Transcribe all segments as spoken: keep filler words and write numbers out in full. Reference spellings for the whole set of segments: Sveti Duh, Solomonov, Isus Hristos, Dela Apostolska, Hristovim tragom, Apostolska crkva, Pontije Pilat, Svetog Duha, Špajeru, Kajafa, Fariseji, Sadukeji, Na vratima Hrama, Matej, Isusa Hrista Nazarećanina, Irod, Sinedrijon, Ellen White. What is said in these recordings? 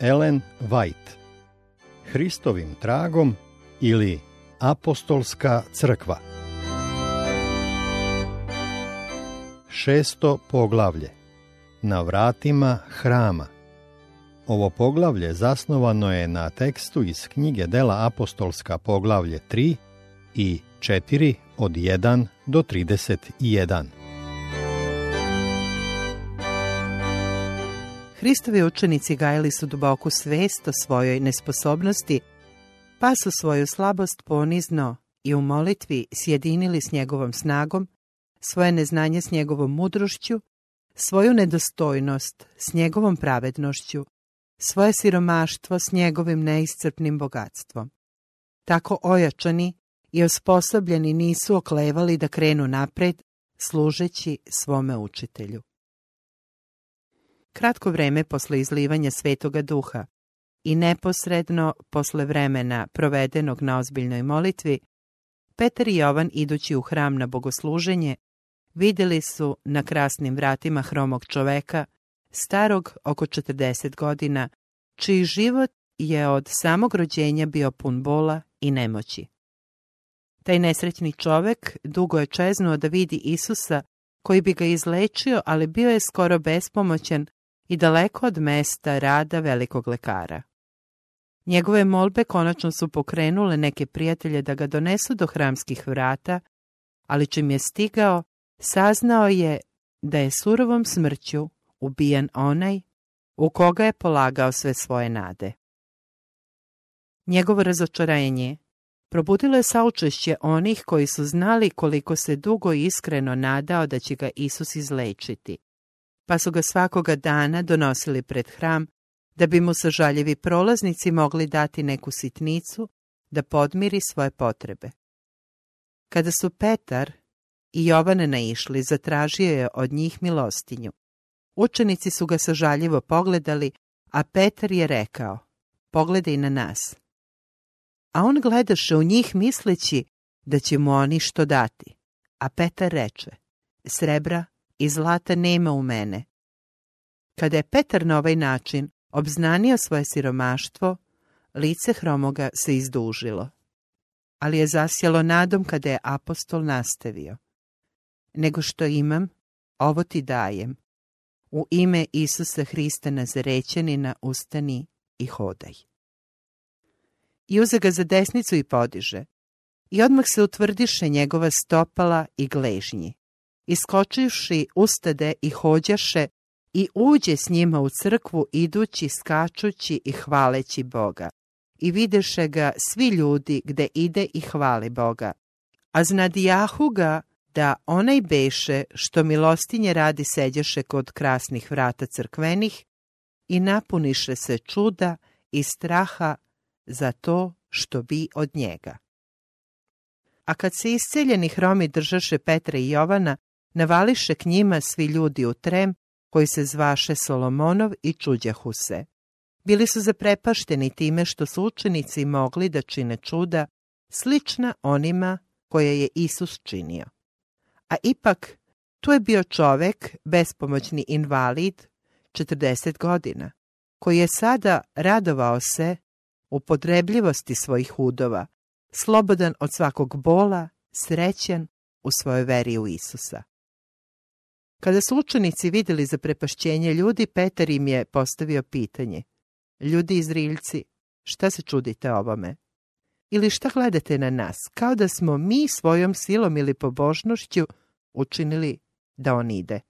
Ellen White, Hristovim tragom ili Apostolska crkva. Šesto poglavlje. Na vratima Hrama. Ovo poglavlje zasnovano je na tekstu iz knjige Dela Apostolska poglavlje tri i četiri od jedan do trideset jedan. Hristovi učenici gajili su duboku svest o svojoj nesposobnosti, pa su svoju slabost ponizno i u molitvi sjedinili s njegovom snagom, svoje neznanje s njegovom mudrošću, svoju nedostojnost s njegovom pravednošću, svoje siromaštvo s njegovim neiscrpnim bogatstvom. Tako ojačani i osposobljeni nisu oklevali da krenu napred, služeći svome učitelju. Kratko vreme posle izlivanja Svetoga Duha i neposredno posle vremena provedenog na ozbiljnoj molitvi, Petar i Jovan, idući u hram na bogosluženje, vidjeli su na krasnim vratima hromog čoveka, starog oko četrdeset godina, čiji život je od samog rođenja bio pun bola i nemoći. Taj nesrećni čovek dugo je čeznuo da vidi Isusa koji bi ga izlečio, ali bio je skoro bespomoćen i daleko od mesta rada velikog lekara. Njegove molbe konačno su pokrenule neke prijatelje da ga donesu do hramskih vrata, ali čim je stigao, saznao je da je surovom smrću ubijen onaj u koga je polagao sve svoje nade. Njegovo razočaranje probudilo je saučešće onih koji su znali koliko se dugo i iskreno nadao da će ga Isus izlečiti, pa su ga svakoga dana donosili pred hram da bi mu sažaljivi prolaznici mogli dati neku sitnicu da podmiri svoje potrebe. Kada su Petar i Jovane naišli, zatražio je od njih milostinju. Učenici su ga sažaljivo pogledali, a Petar je rekao: "Pogledaj na nas." A on gledaše u njih misleći da će mu oni što dati. A Petar reče: "Srebra i zlata nema u mene." Kada je Petar na ovaj način obznanio svoje siromaštvo, lice hromoga se izdužilo. Ali je zasjalo nadom kada je apostol nastavio: "Nego što imam, ovo ti dajem. U ime Isusa Hrista Nazarećanina ustani i hodaj." I uze ga za desnicu i podiže. I odmah se utvrdiše njegova stopala i gležnji. Iskočivši ustade i hođaše i uđe s njima u crkvu, idući, skačući i hvaleći Boga. I videše ga svi ljudi gde ide i hvali Boga. A znadijahu ga da onaj beše što milostinje radi seđeše kod krasnih vrata crkvenih, i napuniše se čuda i straha za to što bi od njega. A kad se isceljeni hromi držaše Petra i Jovana, navališe k njima svi ljudi u trem, koji se zvaše Solomonov, i čuđahu se. Bili su zaprepašteni time što su učenici mogli da čine čuda slična onima koje je Isus činio. A ipak, tu je bio čovek, bespomoćni invalid, četrdeset godina, koji je sada radovao se u podrebljivosti svojih udova, slobodan od svakog bola, srećen u svojoj veri u Isusa. Kada su učenici vidjeli zaprepašćenje ljudi, Petar im je postavio pitanje: "Ljudi Izraeljci, šta se čudite ovome? Ili šta gledate na nas, kao da smo mi svojom silom ili pobožnošću učinili da on ide?"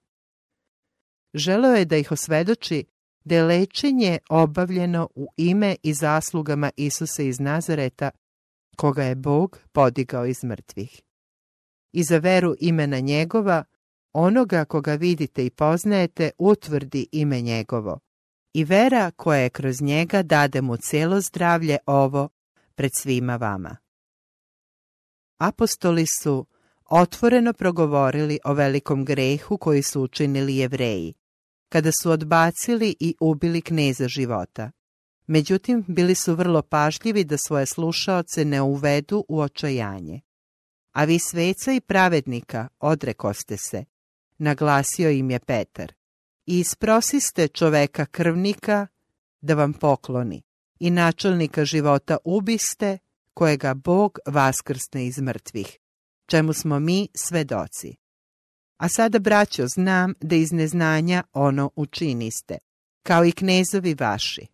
Želeo je da ih osvedoči da je lečenje obavljeno u ime i zaslugama Isusa iz Nazareta, koga je Bog podigao iz mrtvih. I za veru imena njegova, onoga koga vidite i poznajete, utvrdi ime njegovo. I vera koja je kroz njega dade mu celo zdravlje ovo pred svima vama. Apostoli su otvoreno progovorili o velikom grehu koji su učinili Jevreji, kada su odbacili i ubili kneza života. Međutim, bili su vrlo pažljivi da svoje slušaoce ne uvedu u očajanje. "A vi sveca i pravednika odrekoste se," naglasio im je Petar, "i isprosiste čoveka krvnika da vam pokloni i načelnika života ubiste, kojega Bog vaskrsne iz mrtvih, čemu smo mi svedoci. A sada, braćo, znam da iz neznanja ono učiniste, kao i knezovi vaši,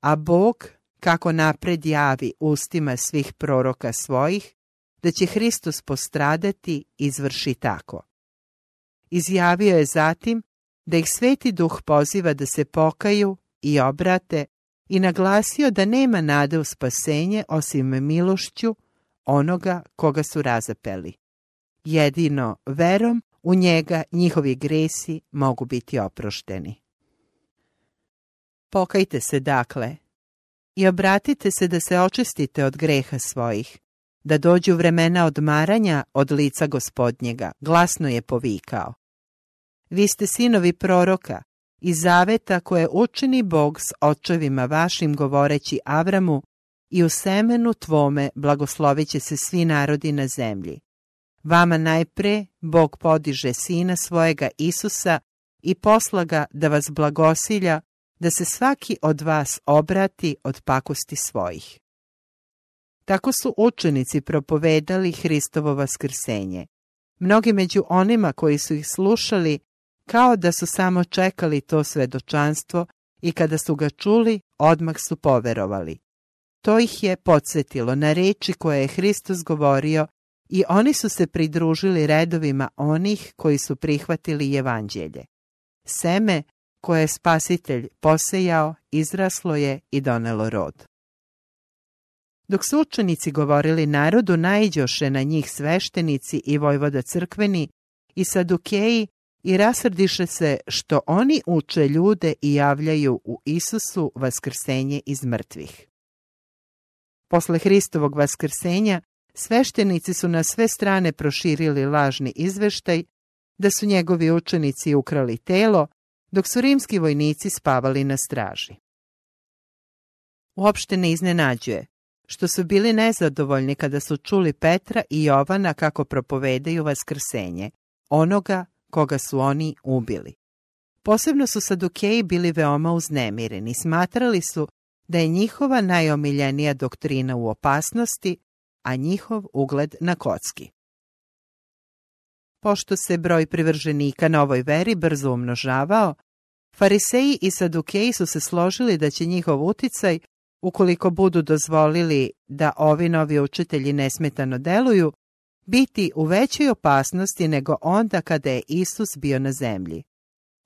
a Bog, kako napred javi ustima svih proroka svojih, da će Hristos postradati, izvrši tako. Izjavio je zatim da ih Sveti Duh poziva da se pokaju i obrate i naglasio da nema nade u spasenje osim milošću onoga koga su razapeli. Jedino verom u njega njihovi gresi mogu biti oprošteni. Pokajte se dakle i obratite se da se očistite od greha svojih, da dođu vremena odmaranja od lica Gospodnjega, glasno je povikao. Vi ste sinovi proroka i zaveta koje učini Bog s očevima vašim govoreći Avramu, i u semenu tvome blagoslovit će se svi narodi na zemlji. Vama najpre Bog podiže sina svojega Isusa i posla ga da vas blagosilja, da se svaki od vas obrati od pakosti svojih. Tako su učenici propovedali Hristovo vaskrsenje. Mnogi među onima koji su ih slušali, kao da su samo čekali to svedočanstvo, i kada su ga čuli, odmah su poverovali. To ih je podsjetilo na reči koje je Hristos govorio i oni su se pridružili redovima onih koji su prihvatili evanđelje. Seme koje je Spasitelj posejao, izraslo je i donelo rod. Dok su učenici govorili narodu, naiđoše na njih sveštenici i vojvoda crkveni i Sadukeji i rasrdiše se što oni uče ljude i javljaju u Isusu vaskrsenje iz mrtvih. Posle Hristovog vaskrsenja, sveštenici su na sve strane proširili lažni izveštaj da su njegovi učenici ukrali telo, dok su rimski vojnici spavali na straži. Uopšte ne iznenađuje što su bili nezadovoljni kada su čuli Petra i Jovana kako propovedaju vaskrsenje onoga koga su oni ubili. Posebno su Sadukeji bili veoma uznemireni, smatrali su da je njihova najomiljenija doktrina u opasnosti, a njihov ugled na kocki. Pošto se broj privrženika novoj veri brzo umnožavao, Fariseji i Sadukeji su se složili da će njihov uticaj, ukoliko budu dozvolili da ovi novi učitelji nesmetano deluju, biti u većoj opasnosti nego onda kada je Isus bio na zemlji.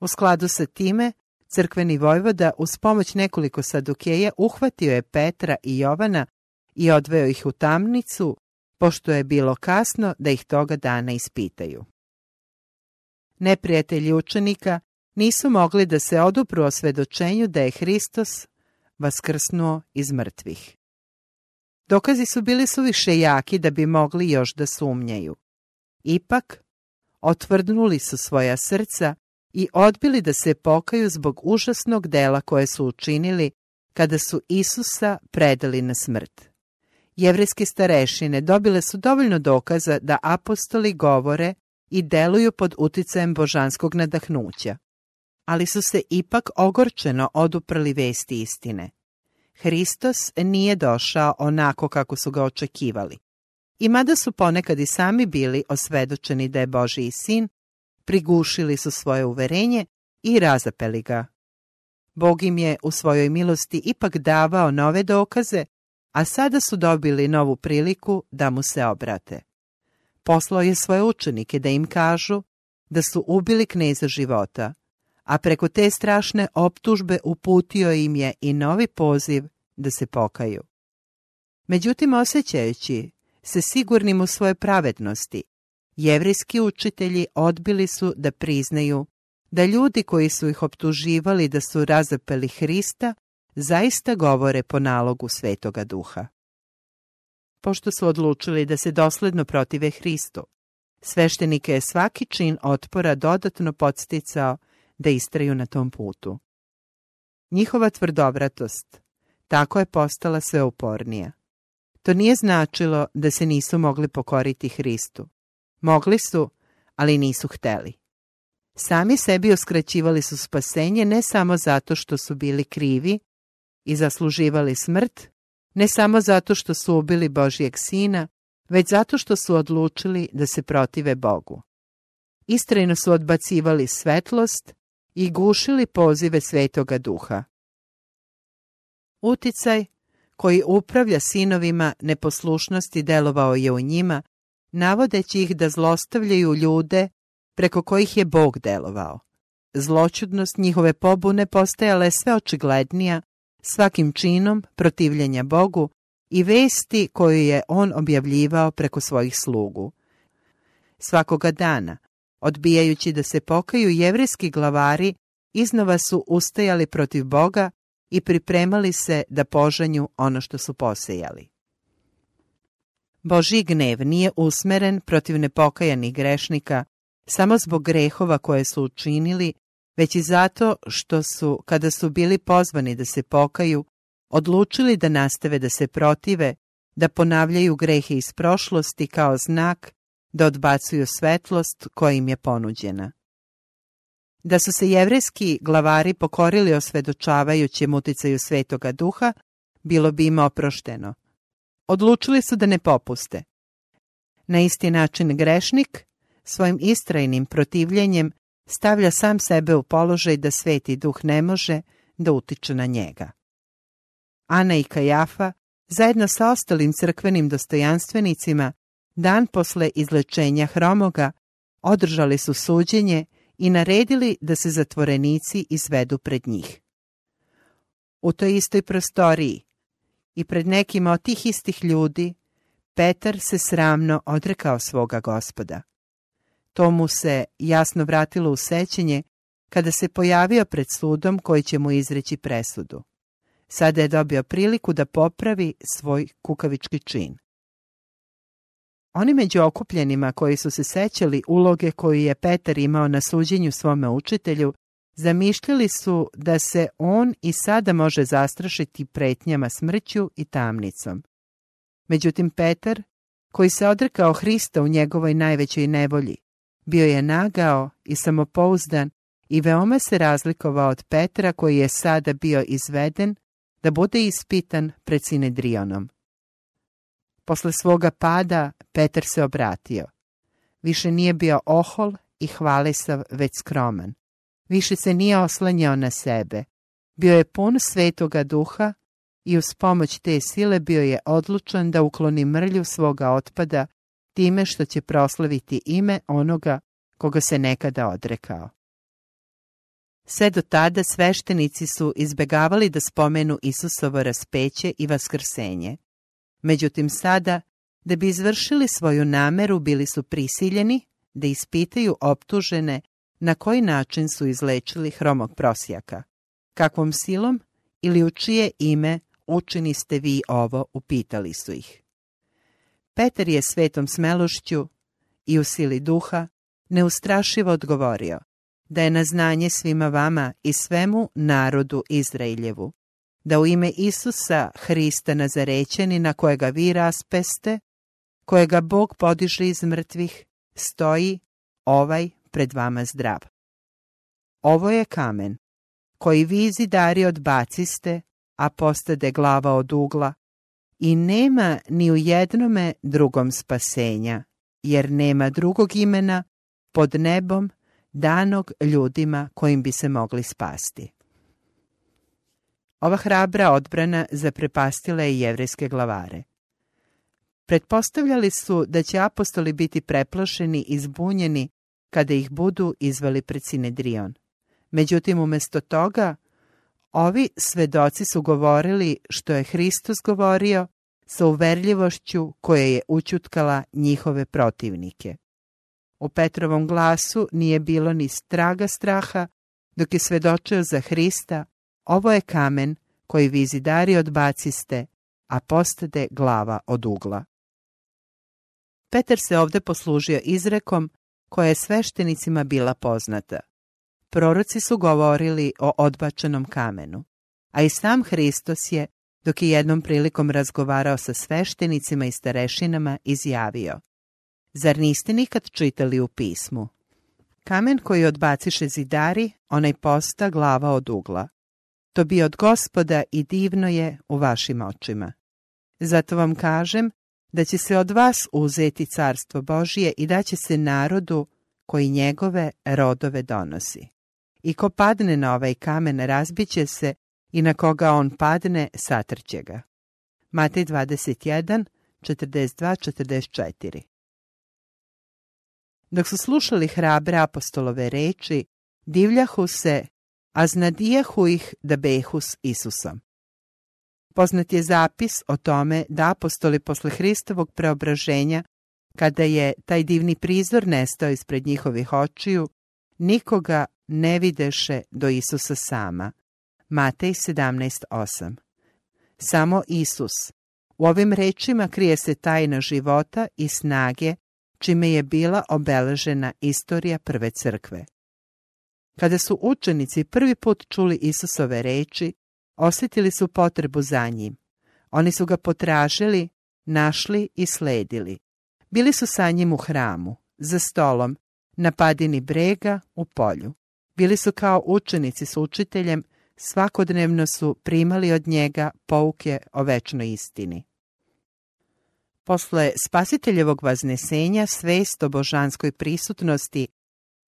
U skladu sa time, crkveni vojvoda uz pomoć nekoliko Sadukeja uhvatio je Petra i Jovana i odveo ih u tamnicu, pošto je bilo kasno da ih toga dana ispitaju. Neprijatelji učenika nisu mogli da se odupru osvedočenju da je Hristos vaskrsnuo iz mrtvih. Dokazi su bili suviše jaki da bi mogli još da sumnjaju. Ipak, otvrdnuli su svoja srca i odbili da se pokaju zbog užasnog dela koje su učinili kada su Isusa predali na smrt. Jevrejske starešine dobile su dovoljno dokaza da apostoli govore i deluju pod uticajem božanskog nadahnuća, ali su se ipak ogorčeno oduprli vesti istine. Hristos nije došao onako kako su ga očekivali. I mada su ponekad i sami bili osvedočeni da je Božji sin, prigušili su svoje uverenje i razapeli ga. Bog im je u svojoj milosti ipak davao nove dokaze, a sada su dobili novu priliku da mu se obrate. Poslao je svoje učenike da im kažu da su ubili kneza života, a preko te strašne optužbe uputio im je i novi poziv da se pokaju. Međutim, osjećajući se sigurnim u svoje pravednosti, jevrejski učitelji odbili su da priznaju da ljudi koji su ih optuživali da su razapeli Hrista zaista govore po nalogu Svetoga Duha. Pošto su odlučili da se dosledno protive Hristu, sveštenike je svaki čin otpora dodatno podsticao da istraju na tom putu. Njihova tvrdovratost tako je postala sve upornija. To nije značilo da se nisu mogli pokoriti Hristu. Mogli su, ali nisu hteli. Sami sebi uskraćivali su spasenje ne samo zato što su bili krivi, i zasluživali smrt, ne samo zato što su ubili Božijeg sina, već zato što su odlučili da se protive Bogu. Istrajno su odbacivali svetlost i gušili pozive Svetoga Duha. Uticaj koji upravlja sinovima neposlušnosti delovao je u njima, navodeći ih da zlostavljaju ljude preko kojih je Bog delovao. Zloćudnost njihove pobune postajala je sve očiglednija svakim činom protivljenja Bogu i vesti koju je on objavljivao preko svojih slugu. Svakoga dana, odbijajući da se pokaju, jevrejski glavari iznova su ustajali protiv Boga i pripremali se da požanju ono što su posejali. Božji gnev nije usmeren protiv nepokajnih grešnika samo zbog grehova koje su učinili, već i zato što su, kada su bili pozvani da se pokaju, odlučili da nastave da se protive, da ponavljaju grehe iz prošlosti kao znak, da odbacuju svetlost koja im je ponuđena. Da su se jevrejski glavari pokorili osvedočavajućem uticaju Svetoga Duha, bilo bi im oprošteno. Odlučili su da ne popuste. Na isti način grešnik svojim istrajnim protivljenjem stavlja sam sebe u položaj da Sveti Duh ne može da utiče na njega. Ana i Kajafa, zajedno sa ostalim crkvenim dostojanstvenicima, dan posle izlečenja hromoga, održali su suđenje i naredili da se zatvorenici izvedu pred njih. U toj istoj prostoriji i pred nekima od tih istih ljudi, Petar se sramno odrekao svoga Gospoda. To mu se jasno vratilo u sećanje kada se pojavio pred sudom koji će mu izreći presudu. Sada je dobio priliku da popravi svoj kukavički čin. Oni među okupljenima koji su se sećali uloge koju je Petar imao na suđenju svome učitelju, zamišljali su da se on i sada može zastrašiti pretnjama smrću i tamnicom. Međutim, Petar, koji se odrekao Hrista u njegovoj najvećoj nevolji, bio je nagao i samopouzdan i veoma se razlikovao od Petra koji je sada bio izveden da bude ispitan pred Sinedrijonom. Posle svoga pada Petar se obratio. Više nije bio ohol i hvalisav, već skroman. Više se nije oslanjao na sebe. Bio je pun Svetoga Duha i uz pomoć te sile bio je odlučan da ukloni mrlju svoga otpada time što će proslaviti ime onoga koga se nekada odrekao. Sve do tada sveštenici su izbegavali da spomenu Isusovo raspeće i vaskrsenje. Međutim, sada, da bi izvršili svoju nameru, bili su prisiljeni da ispitaju optužene na koji način su izlečili hromog prosjaka. Kakvom silom ili u čije ime učiniste vi ovo, upitali su ih. Petar je svetom smelošću i u sili duha neustrašivo odgovorio da je na znanje svima vama i svemu narodu Izraeljevu, da u ime Isusa Hrista Nazarećanina, kojega vi raspeste, kojega Bog podiže iz mrtvih, stoji ovaj pred vama zdrav. Ovo je kamen koji vi zidari odbaciste, a postade glava od ugla, i nema ni u jednome drugom spasenja, jer nema drugog imena pod nebom danog ljudima kojim bi se mogli spasti. Ova hrabra odbrana zaprepastila je jevrejske glavare. Pretpostavljali su da će apostoli biti preplašeni i zbunjeni kada ih budu izveli pred Sinedrijon. Međutim, umjesto toga, ovi svedoci su govorili što je Hristos govorio sa uverljivošću koja je učutkala njihove protivnike. U Petrovom glasu nije bilo ni traga straha dok je svedočio za Hrista: ovo je kamen koji vi zidari odbaciste, a postade glava od ugla. Petar se ovdje poslužio izrekom koja je sveštenicima bila poznata. Proroci su govorili o odbačenom kamenu, a i sam Hristos je, dok je jednom prilikom razgovarao sa sveštenicima i starešinama, izjavio: zar niste nikad čitali u pismu? Kamen koji odbaciše zidari, onaj posta glava od ugla. To bi od Gospoda i divno je u vašim očima. Zato vam kažem da će se od vas uzeti carstvo Božije i daće se narodu koji njegove rodove donosi. I ko padne na ovaj kamen razbiće se i na koga on padne satrće ga. Matej dvadeset jedan, četrdeset dva do četrdeset četiri. Dok su slušali hrabre apostolove reči, divljahu se, a znadijahu ih da behu s Isusom. Poznat je zapis o tome da apostoli posle Hristovog preobraženja, kada je taj divni prizor nestao ispred njihovih očiju, nikoga ne videše do Isusa sama. Matej sedamnaest osam. Samo Isus. U ovim rečima krije se tajna života i snage, čime je bila obeležena istorija prve crkve. Kada su učenici prvi put čuli Isusove reči, osjetili su potrebu za njim. Oni su ga potražili, našli i sledili. Bili su sa njim u hramu, za stolom, na padini brega, u polju. Bili su kao učenici s učiteljem, svakodnevno su primali od njega pouke o večnoj istini. Posle spasiteljevog vaznesenja, svest o božanskoj prisutnosti,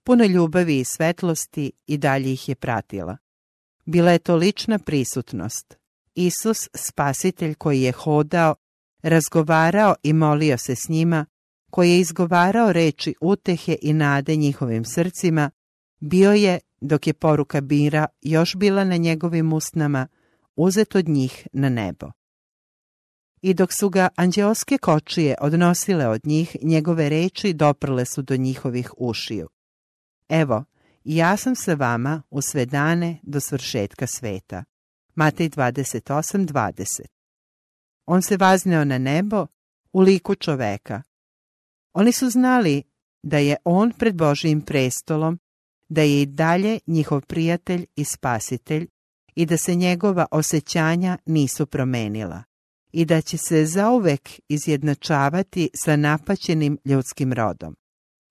puno ljubavi i svetlosti i dalje ih je pratila. Bila je to lična prisutnost. Isus, spasitelj koji je hodao, razgovarao i molio se s njima, koji je izgovarao reči utehe i nade njihovim srcima, bio je, dok je poruka bira još bila na njegovim usnama, uzet od njih na nebo. I dok su ga anđeoske kočije odnosile od njih, njegove reči doprle su do njihovih ušiju. Evo, ja sam sa vama u sve dane do svršetka sveta. Matej dvadeset osam dvadeset. On se vazneo na nebo u liku čoveka. Oni su znali da je on pred Božijim prestolom, da je i dalje njihov prijatelj i spasitelj i da se njegova osjećanja nisu promenila i da će se zauvek izjednačavati sa napaćenim ljudskim rodom.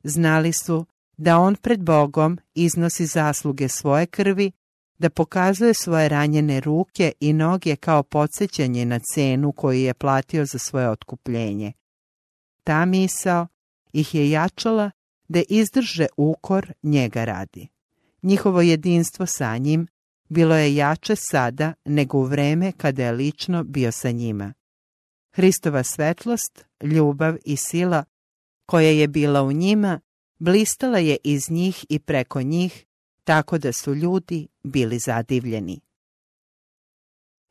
Znali su da on pred Bogom iznosi zasluge svoje krvi, da pokazuje svoje ranjene ruke i noge kao podsjećanje na cenu koju je platio za svoje otkupljenje. Ta misao ih je jačala da izdrže ukor njega radi. Njihovo jedinstvo sa njim bilo je jače sada nego u vreme kada je lično bio sa njima. Hristova svetlost, ljubav i sila koja je bila u njima, blistala je iz njih i preko njih, tako da su ljudi bili zadivljeni.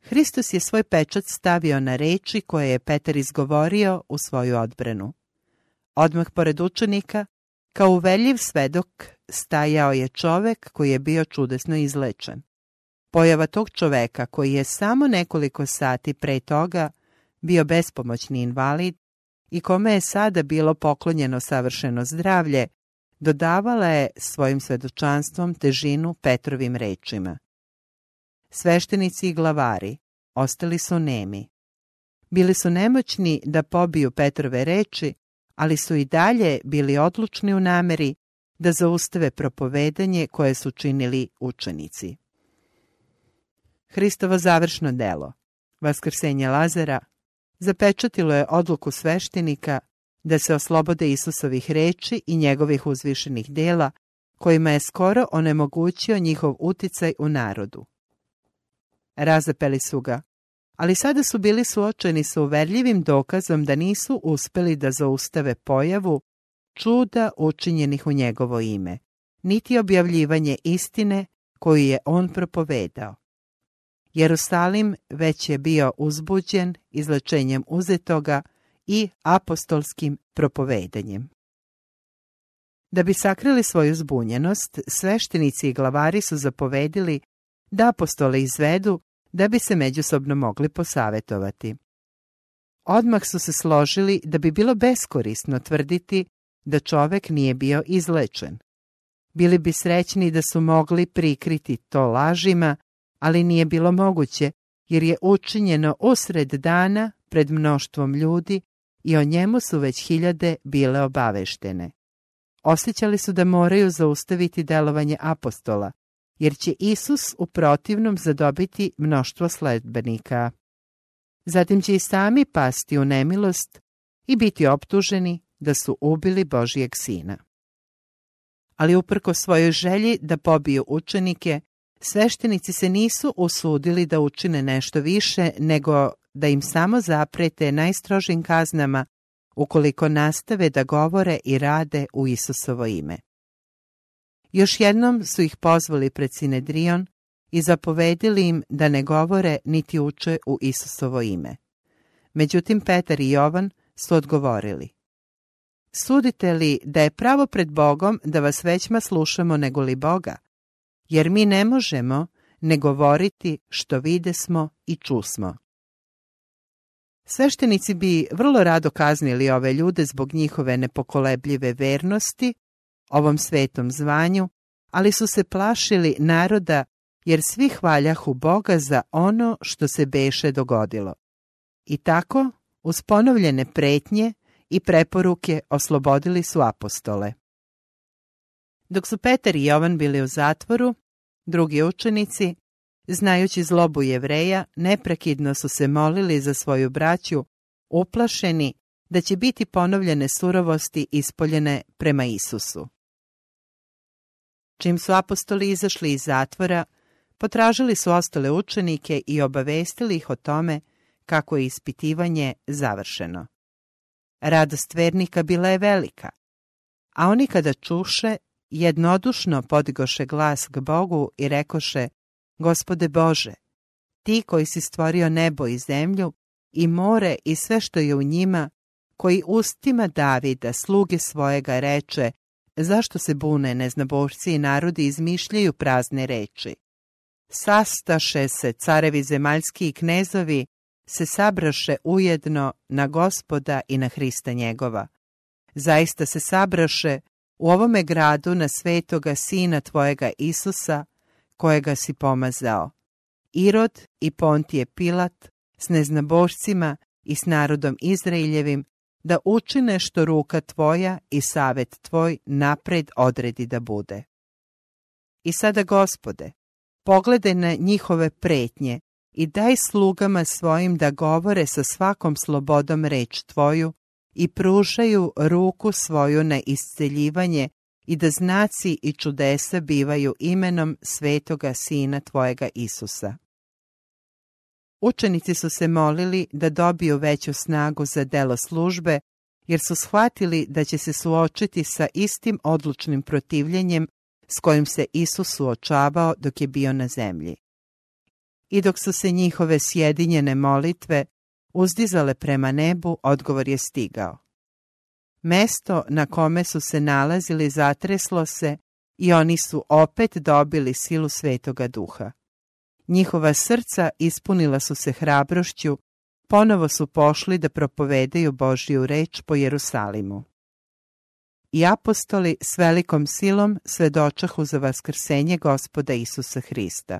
Hristos je svoj pečat stavio na reči koje je Petar izgovorio u svoju odbranu. Odmah pored učenika, kao uverljiv svedok, stajao je čovek koji je bio čudesno izlečen. Pojava tog čoveka, koji je samo nekoliko sati pre toga bio bespomoćni invalid i kome je sada bilo poklonjeno savršeno zdravlje, dodavala je svojim svedočanstvom težinu Petrovim rečima. Sveštenici i glavari ostali su nemi. Bili su nemoćni da pobiju Petrove reči, ali su i dalje bili odlučni u nameri da zaustave propovedanje koje su činili učenici. Hristovo završno delo, vaskrsenje Lazara, zapečatilo je odluku sveštenika da se oslobode Isusovih reči i njegovih uzvišenih dela, kojima je skoro onemogućio njihov uticaj u narodu. Razapeli su ga, ali sada su bili suočeni sa uverljivim dokazom da nisu uspeli da zaustave pojavu čuda učinjenih u njegovo ime, niti objavljivanje istine koju je on propovedao. Jerusalim već je bio uzbuđen izlečenjem uzetoga i apostolskim propovedanjem. Da bi sakrili svoju zbunjenost, sveštenici i glavari su zapovedili da apostole izvedu da bi se međusobno mogli posavetovati. Odmah su se složili da bi bilo beskorisno tvrditi da čovek nije bio izlečen. Bili bi srećni da su mogli prikriti to lažima, ali nije bilo moguće, jer je učinjeno usred dana pred mnoštvom ljudi i o njemu su već hiljade bile obaveštene. Osjećali su da moraju zaustaviti delovanje apostola, jer će Isus u protivnom zadobiti mnoštvo sledbenika. Zatim će i sami pasti u nemilost i biti optuženi da su ubili Božijeg Sina. Ali uprko svojoj želji da pobiju učenike, sveštenici se nisu usudili da učine nešto više nego da im samo zaprete najstrožim kaznama ukoliko nastave da govore i rade u Isusovo ime. Još jednom su ih pozvali pred Sinedrijon i zapovedili im da ne govore niti uče u Isusovo ime. Međutim, Petar i Jovan su odgovorili: "Sudite li da je pravo pred Bogom da vas većma slušamo nego li Boga? Jer mi ne možemo ne govoriti što vide smo i čusmo." Sveštenici bi vrlo rado kaznili ove ljude zbog njihove nepokolebljive vernosti ovom svetom zvanju, ali su se plašili naroda jer svi hvaljahu Boga za ono što se beše dogodilo. I tako, uz ponovljene pretnje i preporuke, oslobodili su apostole. Dok su Petar i Jovan bili u zatvoru, drugi učenici, znajući zlobu Jevreja, neprekidno su se molili za svoju braću, uplašeni da će biti ponovljene surovosti ispoljene prema Isusu. Čim su apostoli izašli iz zatvora, potražili su ostale učenike i obavestili ih o tome kako je ispitivanje završeno. Radost vernika bila je velika, a oni kada čuše, jednodušno podigoše glas k Bogu i rekoše: "Gospode Bože, ti koji si stvorio nebo i zemlju i more i sve što je u njima, koji ustima Davida, sluge svojega, reče: zašto se bune neznabošci i narodi izmišljaju prazne reči? Sastaše se carevi zemaljski i knezovi, se sabraše ujedno na Gospoda i na Hrista njegova. Zaista se sabraše u ovome gradu na svetoga Sina tvojega Isusa, kojega si pomazao. Irod i Pontije Pilat s neznabošcima i s narodom Izraeljevim, da učine što ruka tvoja i savet tvoj napred odredi da bude. I sada, Gospode, pogledaj na njihove pretnje i daj slugama svojim da govore sa svakom slobodom reč tvoju i pružaju ruku svoju na isceljivanje i da znaci i čudesa bivaju imenom svetoga Sina tvojega Isusa." Učenici su se molili da dobiju veću snagu za delo službe, jer su shvatili da će se suočiti sa istim odlučnim protivljenjem s kojim se Isus suočavao dok je bio na zemlji. I dok su se njihove sjedinjene molitve uzdizale prema nebu, odgovor je stigao. Mesto na kome su se nalazili zatreslo se i oni su opet dobili silu Svetoga Duha. Njihova srca ispunila su se hrabrošću, ponovo su pošli da propovedaju Božju reč po Jerusalimu. I apostoli s velikom silom svedočahu za vaskrsenje Gospoda Isusa Hrista,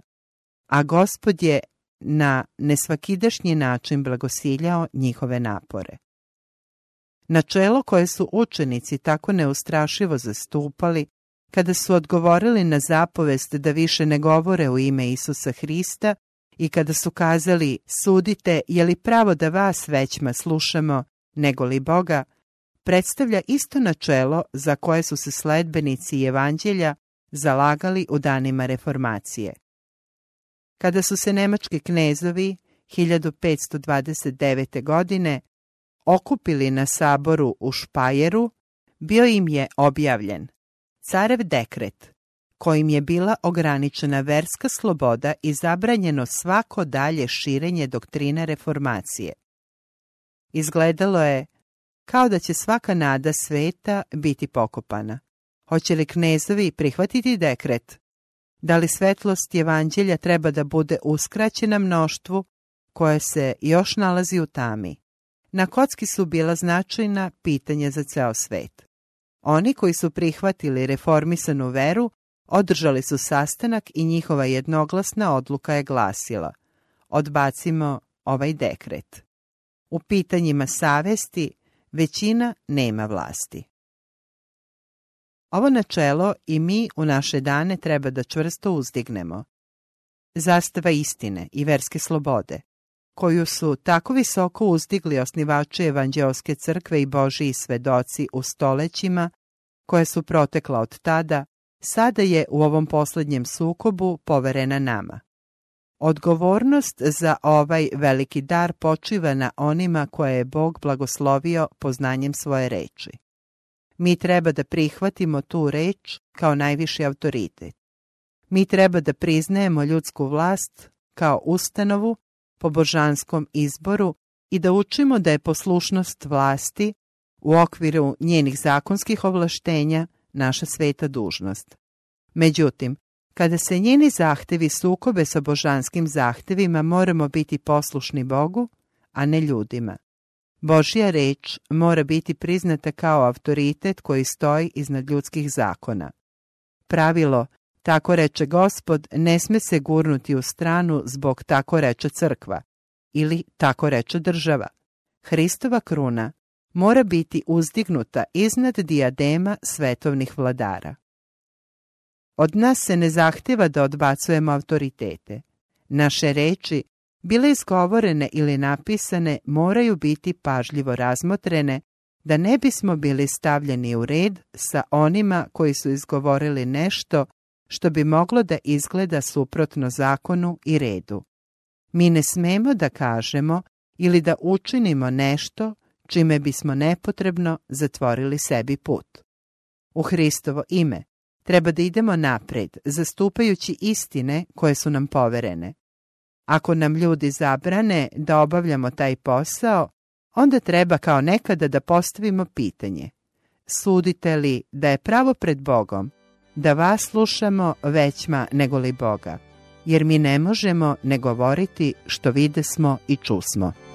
a Gospod je na nesvakidašnji način blagosiljao njihove napore. Načelo koje su učenici tako neustrašivo zastupali kada su odgovorili na zapovest da više ne govore u ime Isusa Hrista i kada su kazali: "Sudite, je li pravo da vas većma slušamo nego li Boga", predstavlja isto načelo za koje su se sledbenici Evanđelja zalagali u danima Reformacije. Kada su se nemački knezovi hiljadu petsto dvadeset devete. godine okupili na saboru u Špajeru, bio im je objavljen carev dekret, kojim je bila ograničena verska sloboda i zabranjeno svako dalje širenje doktrina reformacije. Izgledalo je kao da će svaka nada sveta biti pokopana. Hoće li knezovi prihvatiti dekret? Da li svetlost Evanđelja treba da bude uskraćena mnoštvu koje se još nalazi u tami? Na kocki su bila značajna pitanja za ceo svet. Oni koji su prihvatili reformisanu veru održali su sastanak i njihova jednoglasna odluka je glasila: "Odbacimo ovaj dekret. U pitanjima savesti većina nema vlasti." Ovo načelo i mi u naše dane treba da čvrsto uzdignemo. Zastava istine i verske slobode, koju su tako visoko uzdigli osnivači Evanđeoske crkve i Božiji svedoci u stolećima koje su protekla od tada, sada je u ovom posljednjem sukobu poverena nama. Odgovornost za ovaj veliki dar počiva na onima koje je Bog blagoslovio poznanjem svoje reči. Mi treba da prihvatimo tu reč kao najviši autoritet. Mi treba da priznajemo ljudsku vlast kao ustanovu po božanskom izboru i da učimo da je poslušnost vlasti u okviru njenih zakonskih ovlaštenja naša sveta dužnost. Međutim, kada se njeni zahtevi sukobe sa božanskim zahtevima, moramo biti poslušni Bogu, a ne ljudima. Božja reč mora biti priznata kao autoritet koji stoji iznad ljudskih zakona. Pravilo, tako reče Gospod, ne sme se gurnuti u stranu zbog tako reče crkva ili tako reče država. Hristova kruna mora biti uzdignuta iznad dijadema svetovnih vladara. Od nas se ne zahteva da odbacujemo autoritete. Naše reči, bile izgovorene ili napisane, moraju biti pažljivo razmotrene, da ne bismo bili stavljeni u red sa onima koji su izgovorili nešto što bi moglo da izgleda suprotno zakonu i redu. Mi ne smemo da kažemo ili da učinimo nešto čime bismo nepotrebno zatvorili sebi put. U Hristovo ime treba da idemo napred, zastupajući istine koje su nam poverene. Ako nam ljudi zabrane da obavljamo taj posao, onda treba kao nekada da postavimo pitanje: sudite li da je pravo pred Bogom, da vas slušamo većma nego li Boga, jer mi ne možemo ne govoriti što vide smo i čusmo.